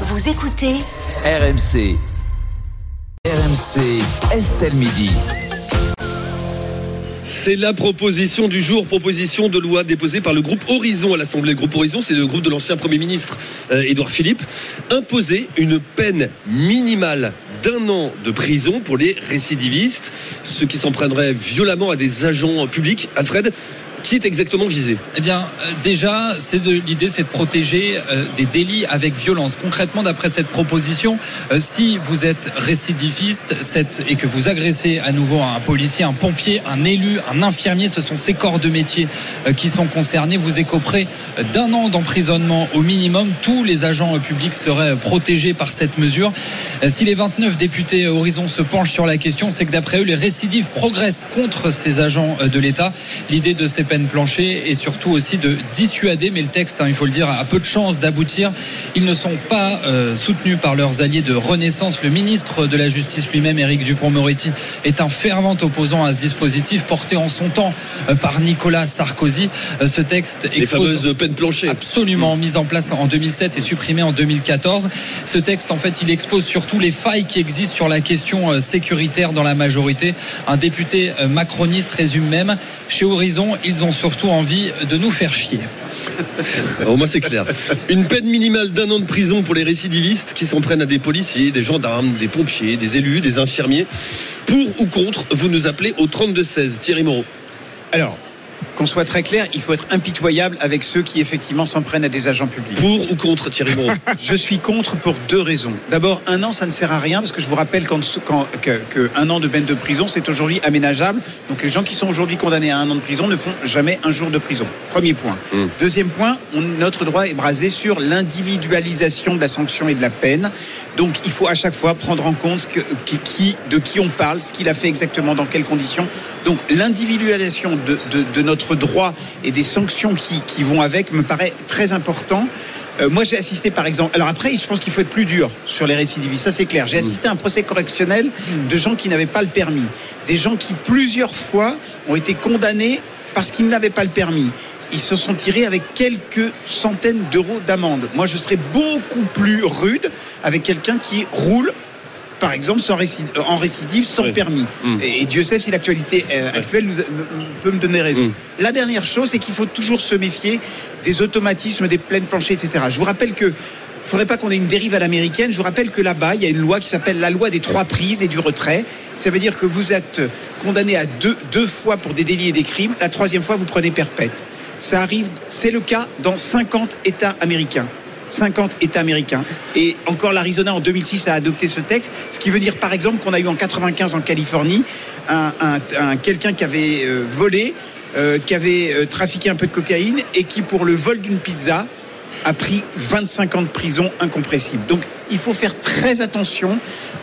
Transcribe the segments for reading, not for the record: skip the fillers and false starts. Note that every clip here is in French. Vous écoutez RMC. RMC, Estelle Midi. C'est la proposition du jour, proposition de loi déposée par le groupe Horizon à l'Assemblée. Le groupe Horizon, c'est le groupe de l'ancien Premier ministre Edouard Philippe. Imposer une peine minimale d'un an de prison pour les récidivistes, ceux qui s'en prendraient violemment à des agents publics. Alfred, qui est exactement visé ? Eh bien, déjà, l'idée, c'est de protéger des délits avec violence. Concrètement, d'après cette proposition, si vous êtes récidiviste et que vous agressez à nouveau un policier, un pompier, un élu, un infirmier, ce sont ces corps de métier qui sont concernés. Vous écoperez d'un an d'emprisonnement au minimum. Tous les agents publics seraient protégés par cette mesure. Si les 29 députés Horizon se penchent sur la question, c'est que d'après eux, les récidives progressent contre ces agents de l'État. L'idée de ces plancher et surtout aussi de dissuader, mais le texte, il faut le dire, a peu de chances d'aboutir. Ils ne sont pas soutenus par leurs alliés de Renaissance. Le ministre de la Justice lui-même, Éric Dupond-Moretti, est un fervent opposant à ce dispositif porté en son temps par Nicolas Sarkozy. Ce texte expose les fameuses peines planchées, absolument mise en place en 2007 et supprimée en 2014. Ce texte, en fait, il expose surtout les failles qui existent sur la question sécuritaire dans la majorité. Un député macroniste résume même: chez Horizon, ils ont surtout envie de nous faire chier. Au moins, c'est clair. Une peine minimale d'un an de prison pour les récidivistes qui s'en prennent à des policiers, des gendarmes, des pompiers, des élus, des infirmiers. Pour ou contre, vous nous appelez au 32-16. Thierry Moreau. Alors, qu'on soit très clair, il faut être impitoyable avec ceux qui effectivement s'en prennent à des agents publics. Pour ou contre, Thierry Moreau? Je suis contre pour deux raisons. D'abord, un an, ça ne sert à rien, parce que je vous rappelle qu'un an de peine de prison, c'est aujourd'hui aménageable. Donc les gens qui sont aujourd'hui condamnés à un an de prison ne font jamais un jour de prison. Premier point. Deuxième point, notre droit est basé sur l'individualisation de la sanction et de la peine. Donc il faut à chaque fois prendre en compte de qui on parle, ce qu'il a fait exactement, dans quelles conditions. Donc l'individualisation de notre droit et des sanctions qui vont avec me paraît très important. Moi, j'ai assisté, par exemple... Alors après, je pense qu'il faut être plus dur sur les récidivistes, ça c'est clair. J'ai assisté à un procès correctionnel de gens qui n'avaient pas le permis. Des gens qui, plusieurs fois, ont été condamnés parce qu'ils n'avaient pas le permis. Ils se sont tirés avec quelques centaines d'euros d'amende. Moi, je serais beaucoup plus rude avec quelqu'un qui roule, par exemple, en récidive, sans permis. Et Dieu sait si l'actualité actuelle peut me donner raison. La dernière chose, c'est qu'il faut toujours se méfier des automatismes, des peines planchées, etc. Je vous rappelle que il ne faudrait pas qu'on ait une dérive à l'américaine. Je vous rappelle que là-bas, il y a une loi qui s'appelle la loi des trois prises et du retrait. Ça veut dire que vous êtes condamné à deux fois pour des délits et des crimes. La troisième fois, vous prenez perpète. Ça arrive, c'est le cas dans 50 États américains. 50 États américains. Et encore, l'Arizona en 2006 a adopté ce texte, ce qui veut dire par exemple qu'on a eu en 1995 en Californie quelqu'un qui avait volé, qui avait trafiqué un peu de cocaïne et qui, pour le vol d'une pizza, a pris 25 ans de prison incompressible. Donc il faut faire très attention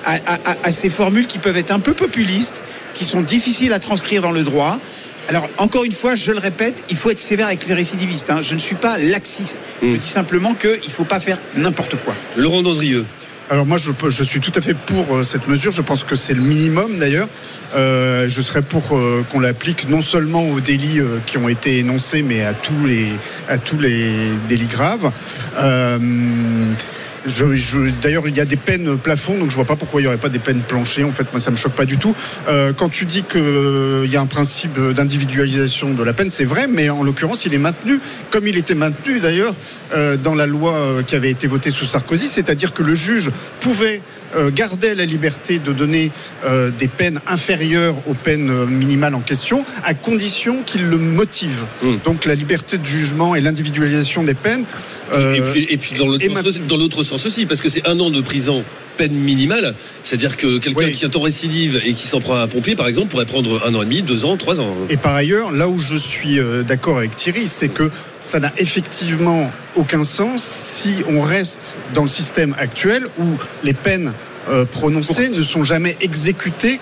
à ces formules qui peuvent être un peu populistes, qui sont difficiles à transcrire dans le droit. Alors, encore une fois, je le répète, il faut être sévère avec les récidivistes. Je ne suis pas laxiste. Je dis simplement qu'il ne faut pas faire n'importe quoi. Laurent Dendrieux. Alors moi, je suis tout à fait pour cette mesure. Je pense que c'est le minimum, d'ailleurs. Je serais pour qu'on l'applique non seulement aux délits qui ont été énoncés, mais à tous les délits graves. D'ailleurs, il y a des peines plafond, donc je vois pas pourquoi il y aurait pas des peines planchées. En fait, moi, ça me choque pas du tout. Quand tu dis que il y a un principe d'individualisation de la peine, c'est vrai, mais en l'occurrence, il est maintenu, comme il était maintenu d'ailleurs dans la loi qui avait été votée sous Sarkozy, c'est-à-dire que le juge pouvait garder la liberté de donner des peines inférieures aux peines minimales en question, à condition qu'il le motive. Donc la liberté de jugement et l'individualisation des peines. Et puis dans l'autre sens aussi, parce que c'est un an de prison, peine minimale, c'est-à-dire que quelqu'un qui est en récidive et qui s'en prend à un pompier, par exemple, pourrait prendre 1 an et demi, 2 ans, 3 ans. Et par ailleurs, là où je suis d'accord avec Thierry, c'est que ça n'a effectivement aucun sens si on reste dans le système actuel où les peines prononcées ne sont jamais exécutées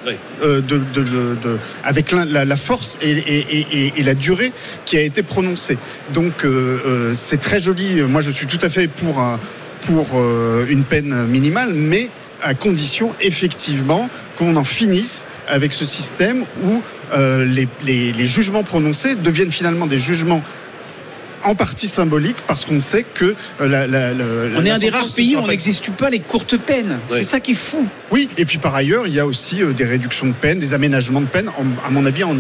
avec la force et la durée qui a été prononcée. Donc c'est très joli. Moi, je suis tout à fait pour une peine minimale, mais à condition effectivement qu'on en finisse avec ce système où les jugements prononcés deviennent finalement des jugements en partie symbolique parce qu'on sait que on est un des rares pays où on n'existe pas les courtes peines. Oui. C'est ça qui est fou. Oui, et puis par ailleurs, il y a aussi des réductions de peine, des aménagements de peine, à mon avis, en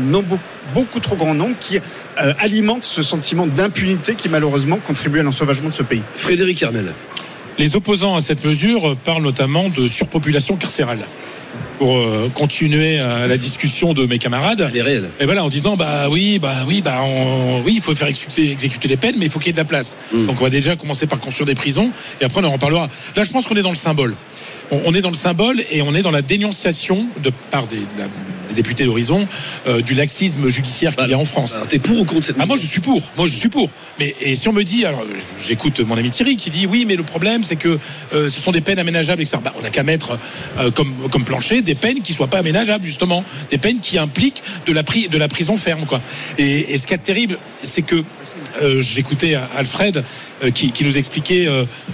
beaucoup trop grand nombre, qui alimentent ce sentiment d'impunité qui malheureusement contribue à l'ensauvagement de ce pays. Frédéric Hernel. Les opposants à cette mesure parlent notamment de surpopulation carcérale. Pour continuer la discussion de mes camarades. Elle est réelle. Et voilà, en disant il faut faire exécuter les peines, mais il faut qu'il y ait de la place. Donc on va déjà commencer par construire des prisons et après on en reparlera. Là, je pense qu'on est dans le symbole. On est dans le symbole et on est dans la dénonciation par des députés d'Horizon du laxisme judiciaire qu'il y a en France. Alors, t'es pour ou contre cette mesure ? Moi, je suis pour. Mais et si on me dit, alors j'écoute mon ami Thierry qui dit oui, mais le problème c'est que ce sont des peines aménageables, etc. On n'a qu'à mettre comme plancher des peines qui soient pas aménageables justement, des peines qui impliquent de la prison ferme quoi. Et ce qui est terrible, c'est que j'écoutais Alfred qui nous expliquait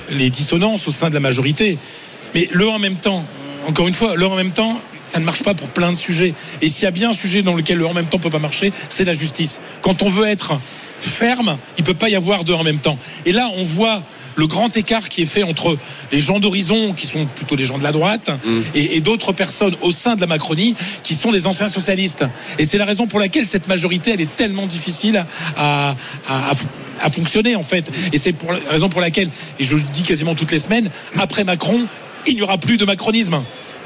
les dissonances au sein de la majorité. Mais le en même temps, ça ne marche pas pour plein de sujets. Et s'il y a bien un sujet dans lequel le en même temps peut pas marcher, c'est la justice. Quand on veut être ferme, il peut pas y avoir deux en même temps. Et là, on voit le grand écart qui est fait entre les gens d'Horizon, qui sont plutôt les gens de la droite, et d'autres personnes au sein de la Macronie, qui sont des anciens socialistes. Et c'est la raison pour laquelle cette majorité, elle est tellement difficile à fonctionner, en fait. Et c'est pour la raison pour laquelle, et je le dis quasiment toutes les semaines, après Macron, il n'y aura plus de macronisme.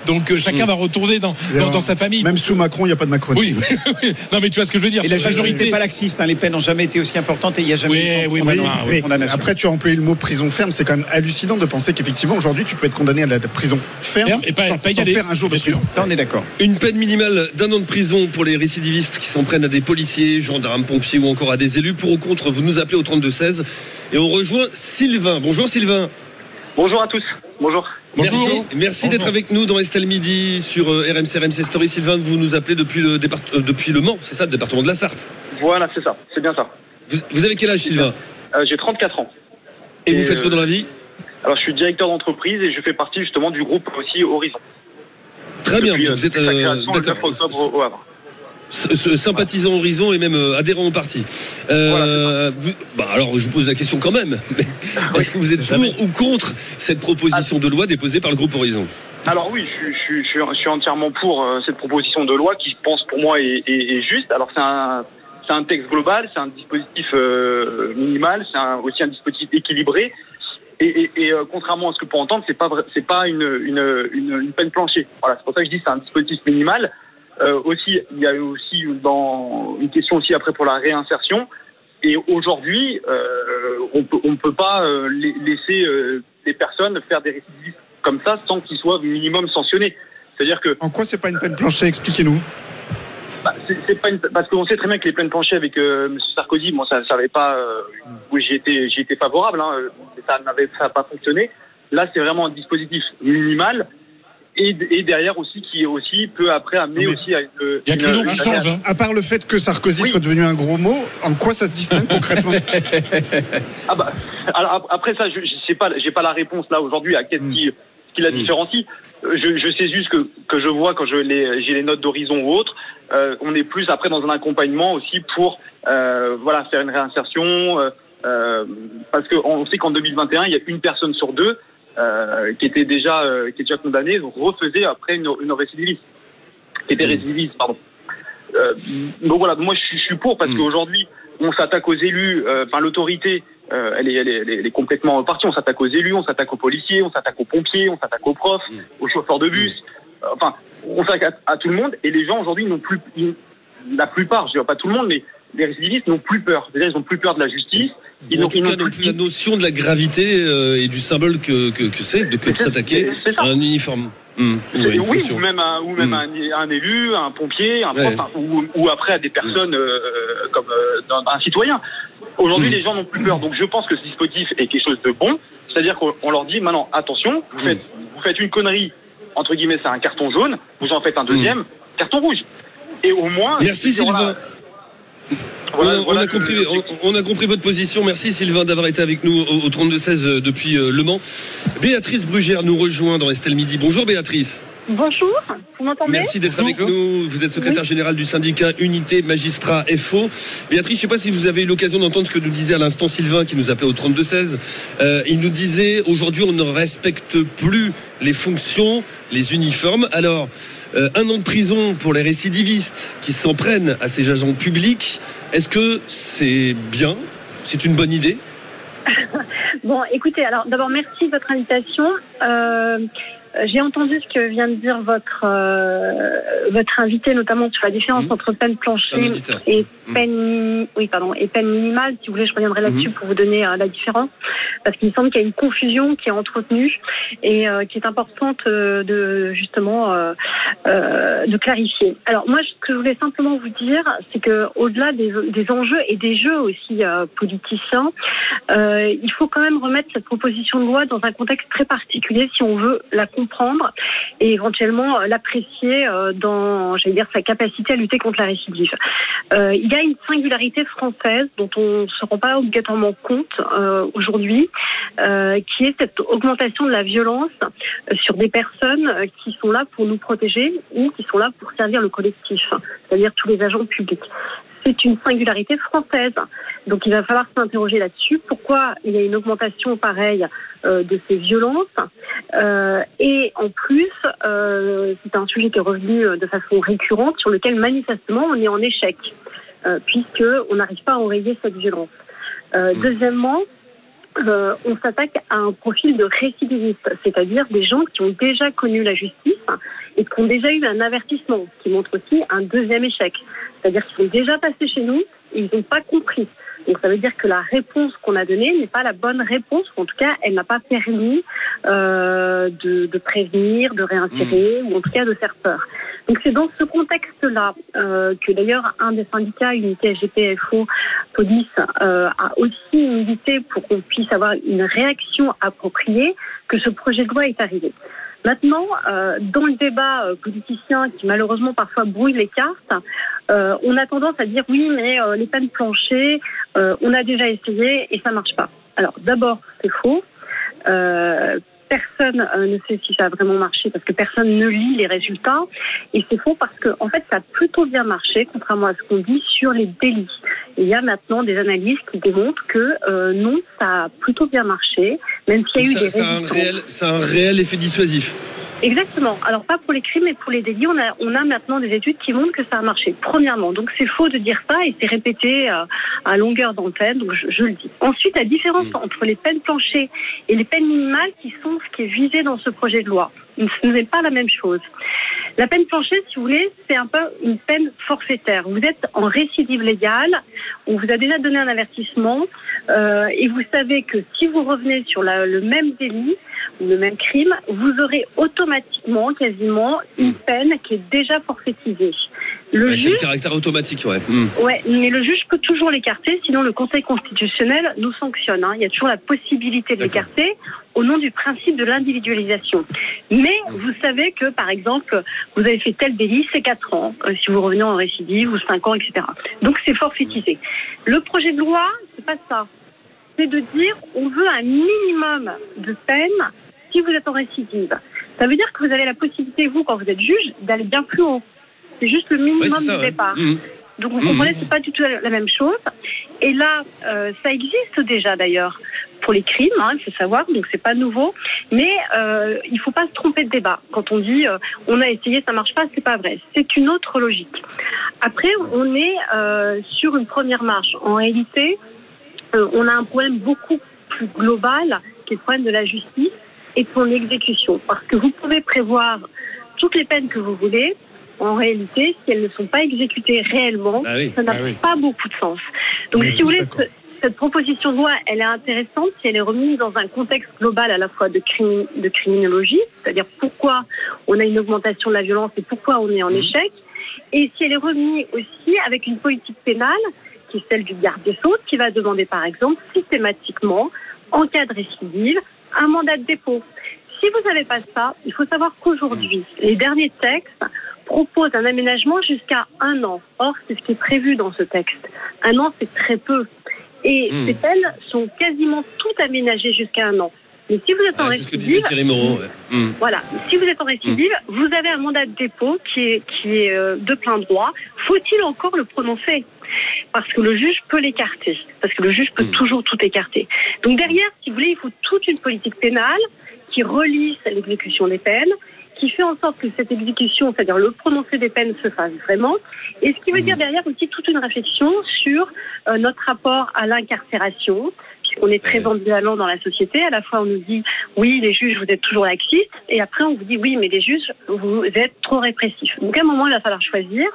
Donc chacun va retourner dans sa famille. Même sous Macron, il n'y a pas de Macron. Oui, non mais tu vois ce que je veux dire. Et la majorité n'est pas laxiste. Les peines n'ont jamais été aussi importantes et il n'y a jamais eu de condamnation. Après, tu as employé le mot prison ferme. C'est quand même hallucinant de penser qu'effectivement aujourd'hui, tu peux être condamné à la prison ferme et sans faire un jour de prison. Ça, on est d'accord. Une peine minimale d'un an de prison pour les récidivistes qui s'en prennent à des policiers, gendarmes, pompiers ou encore à des élus. Pour ou contre, vous nous appelez au 32-16 et on rejoint Sylvain. Bonjour Sylvain. Bonjour à tous. Bonjour. Merci d'être avec nous dans Estelle Midi sur RMC Story. Sylvain, vous nous appelez depuis depuis le Mans, c'est ça, le département de la Sarthe. Voilà, c'est ça, c'est bien ça. Vous avez quel âge, Sylvain ? J'ai 34 ans. Et vous faites quoi dans la vie ? Alors, je suis directeur d'entreprise et je fais partie justement du groupe aussi Horizon. Très bien, vous êtes d'accord. Sympathisant Horizon et même adhérent au parti. Alors, je vous pose la question quand même. Est-ce que vous êtes pour ou contre cette proposition de loi déposée par le groupe Horizon ? Alors oui, je suis entièrement pour cette proposition de loi qui, je pense, pour moi, est juste. Alors, c'est un texte global, c'est un dispositif minimal, c'est aussi un dispositif équilibré. Et contrairement à ce que peut entendre, c'est pas une peine plancher. Voilà, c'est pour ça que je dis c'est un dispositif minimal. Aussi, il y a aussi une question aussi après pour la réinsertion. Et aujourd'hui, on ne peut pas laisser des personnes faire des récidives comme ça sans qu'ils soient minimum sanctionnés. C'est-à-dire que en quoi c'est pas une peine plancher ? Expliquez-nous. C'est pas une, parce qu'on sait très bien que les peines planchées avec M. Sarkozy, bon, ça n'avait pas. Oui, j'y étais favorable. Ça n'a pas fonctionné. Là, c'est vraiment un dispositif minimal. Et derrière aussi, qui aussi peut après amener aussi à une... Il y a que le nom qui change. À part le fait que Sarkozy soit devenu un gros mot, en quoi ça se distingue concrètement ? Alors après ça, j'ai pas la réponse là aujourd'hui à qu'est-ce qui la différencie. Je sais juste que je vois quand j'ai les notes d'Horizon ou autre, on est plus après dans un accompagnement aussi pour faire une réinsertion, parce qu'on sait qu'en 2021, il y a une personne sur deux qui est déjà condamné, donc refaisait après une récidiviste. Donc voilà, moi je suis pour parce qu'aujourd'hui on s'attaque aux élus. L'autorité, elle est complètement partie. On s'attaque aux élus, on s'attaque aux policiers, on s'attaque aux pompiers, on s'attaque aux profs, aux chauffeurs de bus. On s'attaque à tout le monde. Et les gens aujourd'hui n'ont plus, la plupart, je ne dirais pas tout le monde, mais les récidivistes n'ont plus peur. C'est-à-dire ils n'ont plus peur de la justice. Ils n'ont plus la notion de la gravité et du symbole que c'est de s'attaquer à un uniforme. Ou même à un élu, à un pompier, à un prof, ou après à des personnes comme un citoyen. Aujourd'hui, les gens n'ont plus peur. Donc je pense que ce dispositif est quelque chose de bon. C'est-à-dire qu'on leur dit maintenant, attention, vous faites une connerie, entre guillemets, c'est un carton jaune, vous en faites un deuxième, carton rouge. Et au moins... Merci Sylvain. On a compris votre position. Merci Sylvain d'avoir été avec nous au 32-16 depuis Le Mans. Béatrice Brugère nous rejoint dans Estelle Midi. Bonjour Béatrice. Bonjour, vous m'entendez ? Merci d'être avec nous. Vous êtes secrétaire générale du syndicat Unité Magistrat FO. Béatrice, je ne sais pas si vous avez eu l'occasion d'entendre ce que nous disait à l'instant Sylvain qui nous appelait au 32-16. Il nous disait aujourd'hui on ne respecte plus les fonctions, les uniformes. Alors, un an de prison pour les récidivistes qui s'en prennent à ces agents publics, est-ce que c'est bien ? C'est une bonne idée ? Bon, écoutez, alors d'abord merci de votre invitation. J'ai entendu ce que vient de dire votre invité, notamment sur la différence entre peine plancher et peine, et peine minimale. Si vous voulez, je reviendrai là-dessus pour vous donner la différence, parce qu'il me semble qu'il y a une confusion qui est entretenue et qui est importante de clarifier. Alors moi, ce que je voulais simplement vous dire, c'est que au-delà des enjeux et des jeux aussi politiciens, il faut quand même remettre cette proposition de loi dans un contexte très particulier si on veut la comprendre et éventuellement l'apprécier dans, j'allais dire, sa capacité à lutter contre la récidive. Il y a une singularité française dont on ne se rend pas obligatoirement compte aujourd'hui, qui est cette augmentation de la violence sur des personnes qui sont là pour nous protéger ou qui sont là pour servir le collectif, c'est-à-dire tous les agents publics. C'est une singularité française. Donc il va falloir s'interroger là-dessus. Pourquoi il y a une augmentation pareille de ces violences et en plus c'est un sujet qui est revenu de façon récurrente sur lequel manifestement on est en échec puisque on n'arrive pas à enrayer cette violence. Deuxièmement, on s'attaque à un profil de récidiviste, c'est-à-dire des gens qui ont déjà connu la justice et qui ont déjà eu un avertissement, ce qui montre aussi un deuxième échec. C'est-à-dire qu'ils sont déjà passés chez nous et ils n'ont pas compris. Donc ça veut dire que la réponse qu'on a donnée n'est pas la bonne réponse, ou en tout cas elle n'a pas permis de prévenir, de réinsérer, ou en tout cas de faire peur. Donc c'est dans ce contexte-là que d'ailleurs un des syndicats, Unité TGPFO Police, a aussi milité pour qu'on puisse avoir une réaction appropriée, que ce projet de loi est arrivé. Maintenant, dans le débat politicien qui malheureusement parfois brouille les cartes, on a tendance à dire oui, mais les peines planchées, on a déjà essayé et ça marche pas. Alors d'abord, c'est faux. Personne ne sait si ça a vraiment marché parce que personne ne lit les résultats. Et c'est faux parce que, en fait, ça a plutôt bien marché, contrairement à ce qu'on dit sur les délits. Et il y a maintenant des analyses qui démontrent que non, ça a plutôt bien marché, même s'il y a eu des résistances. C'est un réel effet dissuasif. Exactement. Alors pas pour les crimes, mais pour les délits, on a maintenant des études qui montrent que ça a marché. Premièrement, donc c'est faux de dire ça et c'est répété à longueur d'antenne, donc je le dis. Ensuite, la différence entre les peines planchères et les peines minimales, qui sont ce qui est visé dans ce projet de loi, ce n'est pas la même chose. La peine planchère, si vous voulez, c'est un peu une peine forfaitaire. Vous êtes en récidive légale, on vous a déjà donné un avertissement, et vous savez que si vous revenez sur le même délit, le même crime, vous aurez automatiquement, quasiment, une peine qui est déjà forfaitisée. C'est le caractère automatique, ouais. Ouais, mais le juge peut toujours l'écarter, sinon le Conseil constitutionnel nous sanctionne. Il y a toujours la possibilité de l'écarter au nom du principe de l'individualisation. Mais vous savez que, par exemple, vous avez fait tel délit, c'est 4 ans, si vous revenez en récidive, ou 5 ans, etc. Donc c'est forfaitisé. Le projet de loi, c'est pas ça. C'est de dire on veut un minimum de peine si vous êtes en récidive. Ça veut dire que vous avez la possibilité, vous, quand vous êtes juge, d'aller bien plus haut. C'est juste le minimum du départ. Donc vous comprenez, c'est pas du tout la même chose. Et là, ça existe déjà d'ailleurs pour les crimes, il faut savoir, donc c'est pas nouveau. Mais il faut pas se tromper de débat. Quand on dit on a essayé, ça marche pas, c'est pas vrai. C'est une autre logique. Après, on est sur une première marche. En réalité, on a un problème beaucoup plus global qui est le problème de la justice et de son exécution. Parce que vous pouvez prévoir toutes les peines que vous voulez, en réalité, si elles ne sont pas exécutées réellement, ça n'a pas beaucoup de sens. Donc si vous voulez, cette proposition de loi, elle est intéressante si elle est remise dans un contexte global à la fois de criminologie, c'est-à-dire pourquoi on a une augmentation de la violence et pourquoi on est en échec, et si elle est remise aussi avec une politique pénale qui est celle du garde des Sceaux, qui va demander par exemple systématiquement, en cas de récidive, un mandat de dépôt. Si vous n'avez pas ça, il faut savoir qu'aujourd'hui, les derniers textes proposent un aménagement jusqu'à 1 an. Or, c'est ce qui est prévu dans ce texte. 1 an, c'est très peu. Et ces peines sont quasiment toutes aménagées jusqu'à 1 an. Mais si vous êtes en récidive, c'est ce que disait Thierry Moreau. Voilà, si vous êtes en récidive, vous avez un mandat de dépôt qui est de plein droit. Faut-il encore le prononcer? Parce que le juge peut l'écarter. Parce que le juge peut toujours tout écarter. Donc derrière, si vous voulez, il faut toute une politique pénale qui relie à l'exécution des peines, qui fait en sorte que cette exécution, c'est-à-dire le prononcé des peines, se fasse vraiment. Et ce qui veut dire derrière aussi toute une réflexion sur notre rapport à l'incarcération, puisqu'on est très ambivalent dans la société. À la fois, on nous dit, oui, les juges, vous êtes toujours laxistes. Et après, on vous dit, oui, mais les juges, vous êtes trop répressifs. Donc, à un moment, il va falloir choisir.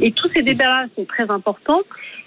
Et tous ces débats-là sont très importants.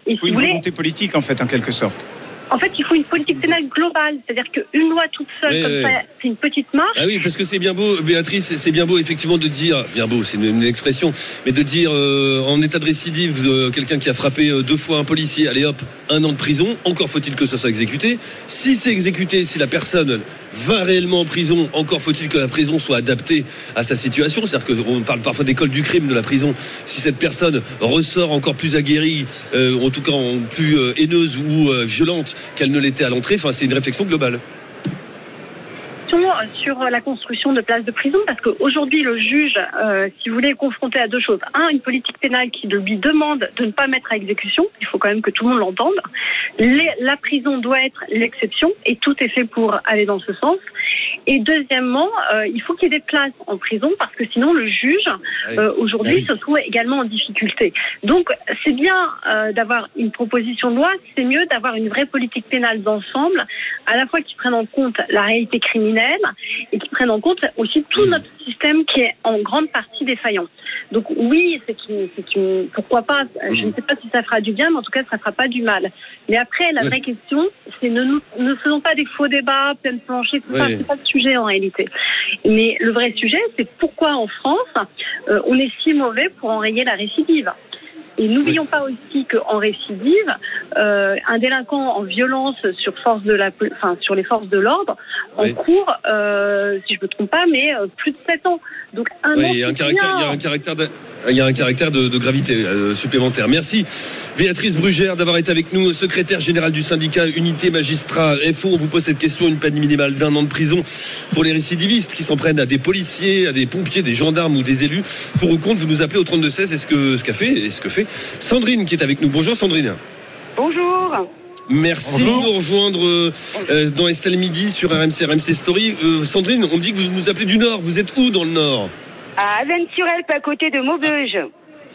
Et il faut une volonté politique, en fait, en quelque sorte. En fait, il faut une politique pénale globale, c'est-à-dire qu'une loi toute seule, ça, c'est une petite marche. Ah oui, parce que c'est bien beau, Béatrice, c'est bien beau effectivement de dire, bien beau, c'est une expression, mais de dire en état de récidive, quelqu'un qui a frappé 2 fois un policier, allez hop, 1 an de prison, encore faut-il que ça soit exécuté. Si c'est exécuté, si la personne va réellement en prison, encore faut-il que la prison soit adaptée à sa situation, c'est-à-dire qu'on parle parfois d'école du crime de la prison. Si cette personne ressort encore plus aguerrie, en tout cas plus haineuse ou violente qu'elle ne l'était à l'entrée, enfin, c'est une réflexion globale. Sur la construction de places de prison, parce qu'aujourd'hui le juge, si vous voulez, est confronté à 2 choses. Un, une politique pénale qui lui demande de ne pas mettre à exécution, il faut quand même que tout le monde l'entende. La prison doit être l'exception et tout est fait pour aller dans ce sens. Et deuxièmement, il faut qu'il y ait des places en prison, parce que sinon le juge, aujourd'hui, se trouve également en difficulté. Donc c'est bien d'avoir une proposition de loi, c'est mieux d'avoir une vraie politique pénale d'ensemble, à la fois qui prenne en compte la réalité criminelle et qui prenne en compte aussi tout notre système qui est en grande partie défaillant. Donc oui, pourquoi pas, je ne sais pas si ça fera du bien, mais en tout cas ça ne fera pas du mal. Mais après, la vraie question, c'est ne faisons pas des faux débats, plein de planchers, tout ça, c'est pas le sujet en réalité. Mais le vrai sujet, c'est pourquoi en France, on est si mauvais pour enrayer la récidive. Et n'oublions pas aussi qu'en récidive, un délinquant en violence sur les forces de l'ordre encourt, si je me trompe pas, mais plus de 7 ans. Donc il y a un caractère de gravité supplémentaire. Merci Béatrice Brugère d'avoir été avec nous, secrétaire générale du syndicat Unité Magistrat FO. On vous pose cette question, une peine minimale d'1 an de prison pour les récidivistes qui s'en prennent à des policiers, à des pompiers, des gendarmes ou des élus. Pour ou contre, vous nous appelez au 32-16. Est-ce que fait Sandrine qui est avec nous. Bonjour Sandrine. Bonjour. Merci de nous rejoindre dans Estelle Midi sur RMC Story. Sandrine, on me dit que vous nous appelez du Nord. Vous êtes où dans le Nord? À Avesnes-sur-Helpe, à côté de Maubeuge.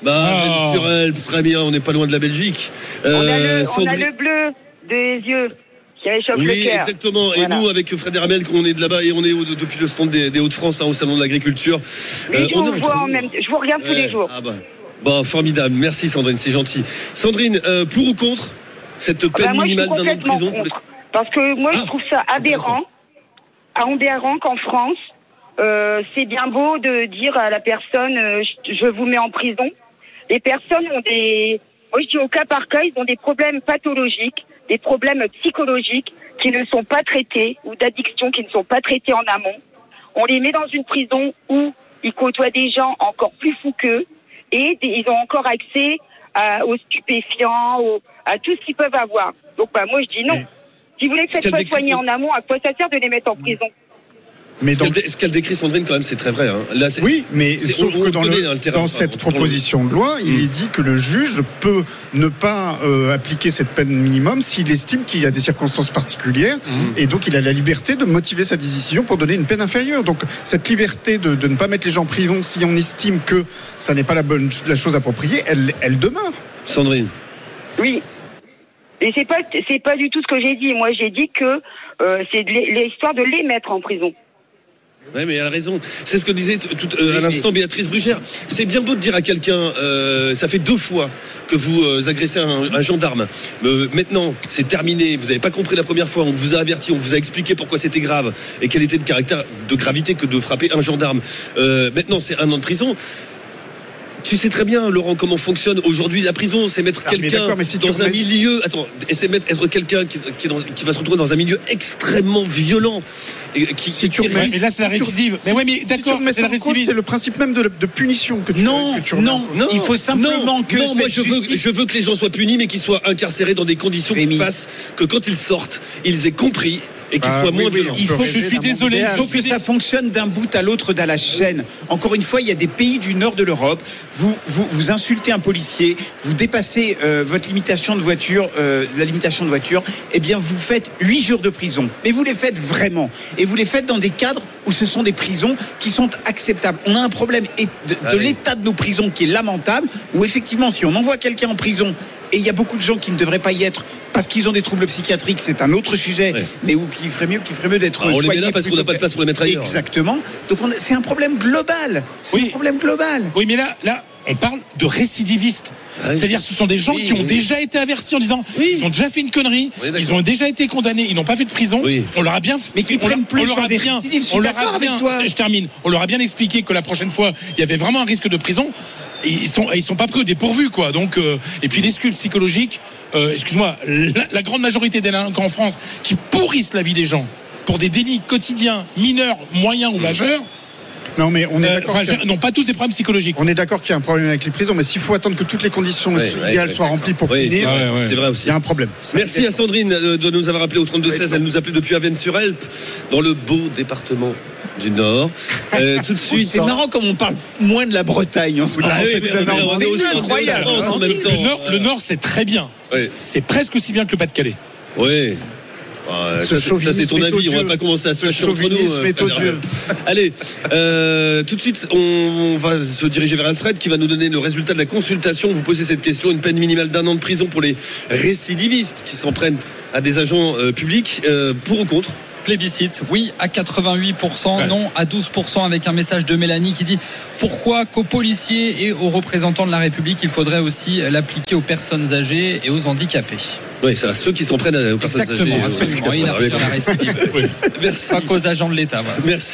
Avesnes-sur-Helpe, très bien, on n'est pas loin de la Belgique. On a le bleu des yeux. Oui, exactement. Voilà. Et nous, avec Frédéric Hernel, on est de là-bas et on est depuis le stand des Hauts-de-France, au Salon de l'Agriculture. Je vous regarde tous les jours. Formidable. Merci Sandrine, c'est gentil. Sandrine, pour ou contre cette peine minimale d'1 an de prison contre, parce que moi je trouve ça aberrant qu'en France, c'est bien beau de dire à la personne je vous mets en prison. Les personnes ont au cas par cas, ils ont des problèmes pathologiques, des problèmes psychologiques qui ne sont pas traités ou d'addictions qui ne sont pas traitées en amont. On les met dans une prison où ils côtoient des gens encore plus fous qu'eux. Et ils ont encore accès aux stupéfiants, à tout ce qu'ils peuvent avoir. Donc moi je dis non. Mais si vous voulez que ça soit soigné en amont, à quoi ça sert de les mettre en prison? Mais ce qu'elle décrit Sandrine quand même, c'est très vrai. Hein. Là, cette proposition de loi, il est dit que le juge peut ne pas appliquer cette peine minimum s'il estime qu'il y a des circonstances particulières, et donc il a la liberté de motiver sa décision pour donner une peine inférieure. Donc cette liberté de ne pas mettre les gens en prison si on estime que ça n'est pas la chose appropriée, elle demeure. Sandrine. Oui. Et c'est pas du tout ce que j'ai dit. Moi j'ai dit que c'est l'histoire de les mettre en prison. Oui, mais elle a raison. C'est ce que disait à l'instant Béatrice Brugère. C'est bien beau de dire à quelqu'un, ça fait 2 fois que vous agressez un gendarme. Maintenant, c'est terminé. Vous n'avez pas compris la première fois. On vous a averti, on vous a expliqué pourquoi c'était grave et quel était le caractère de gravité que de frapper un gendarme. Maintenant, c'est 1 an de prison. Tu sais très bien, Laurent, comment fonctionne aujourd'hui la prison. C'est mettre quelqu'un dans un milieu. Attends, c'est mettre quelqu'un qui va se retrouver dans un milieu extrêmement violent. Mais là, c'est la récidive. Mais oui, mais d'accord, c'est la récidive. C'est le principe même de punition que tu Non, il faut simplement que. Non, moi, je veux que les gens soient punis, mais qu'ils soient incarcérés dans des conditions qui fassent que quand ils sortent, ils aient compris et qu'il soit moins violent. Je suis désolé. Il faut que ça fonctionne d'un bout à l'autre de la chaîne. Encore une fois, il y a des pays du nord de l'Europe. Vous insultez un policier, vous dépassez votre limitation de voiture, eh bien vous faites 8 jours de prison. Mais vous les faites vraiment. Et vous les faites dans des cadres où ce sont des prisons qui sont acceptables. On a un problème de l'état de nos prisons qui est lamentable, où effectivement, si on envoie quelqu'un en prison, et il y a beaucoup de gens qui ne devraient pas y être parce qu'ils ont des troubles psychiatriques, c'est un autre sujet, ouais. Mais où qui ferait mieux d'être soigné. On les met là parce qu'on n'a pas de place pour les mettre ailleurs. Exactement. Donc c'est un problème global. Un problème global. Oui, mais là, on parle de récidivistes. C'est-à-dire ce sont des gens qui ont déjà été avertis en disant ils ont déjà fait une connerie, ils ont déjà été condamnés, ils n'ont pas fait de prison. On leur a bien fait, mais qui prennent plus des récidives. On leur a bien expliqué que la prochaine fois il y avait vraiment un risque de prison. Et ils sont pas pris au dépourvu, quoi. Donc et puis l'excuse psychologique. Excuse-moi, la grande majorité des délinquants en France qui pourrissent la vie des gens pour des délits quotidiens, mineurs, moyens ou majeurs. Non, mais on est d'accord. Non, pas tous des problèmes psychologiques. On est d'accord qu'il y a un problème avec les prisons, mais s'il faut attendre que toutes les conditions idéales soient remplies pour punir, c'est vrai aussi. Il y a un problème. Merci à Sandrine de nous avoir appelé au 32-16. Elle nous appelait depuis Avesnes-sur-Helpe, dans le beau département du Nord. Tout de suite. C'est marrant comme on parle moins de la Bretagne en ce moment. C'est incroyable. Le Nord, c'est très bien. C'est presque aussi bien que le Pas-de-Calais. Oui. Ça c'est ton avis, on va pas commencer à se lâcher entre nous. Allez, tout de suite on va se diriger vers Alfred qui va nous donner le résultat de la consultation. Vous posez cette question, une peine minimale d'1 an de prison pour les récidivistes qui s'en prennent à des agents publics, pour ou contre? Plébiscite, oui à 88%, non à 12%, avec un message de Mélanie qui dit pourquoi qu'aux policiers et aux représentants de la République il faudrait aussi l'appliquer aux personnes âgées et aux handicapés. Oui, ça, ceux qui s'en prennent aux personnes âgées. Exactement, absolument. Absolument. Il a la récidive. Merci. Pas qu'aux agents de l'État. Voilà. Merci.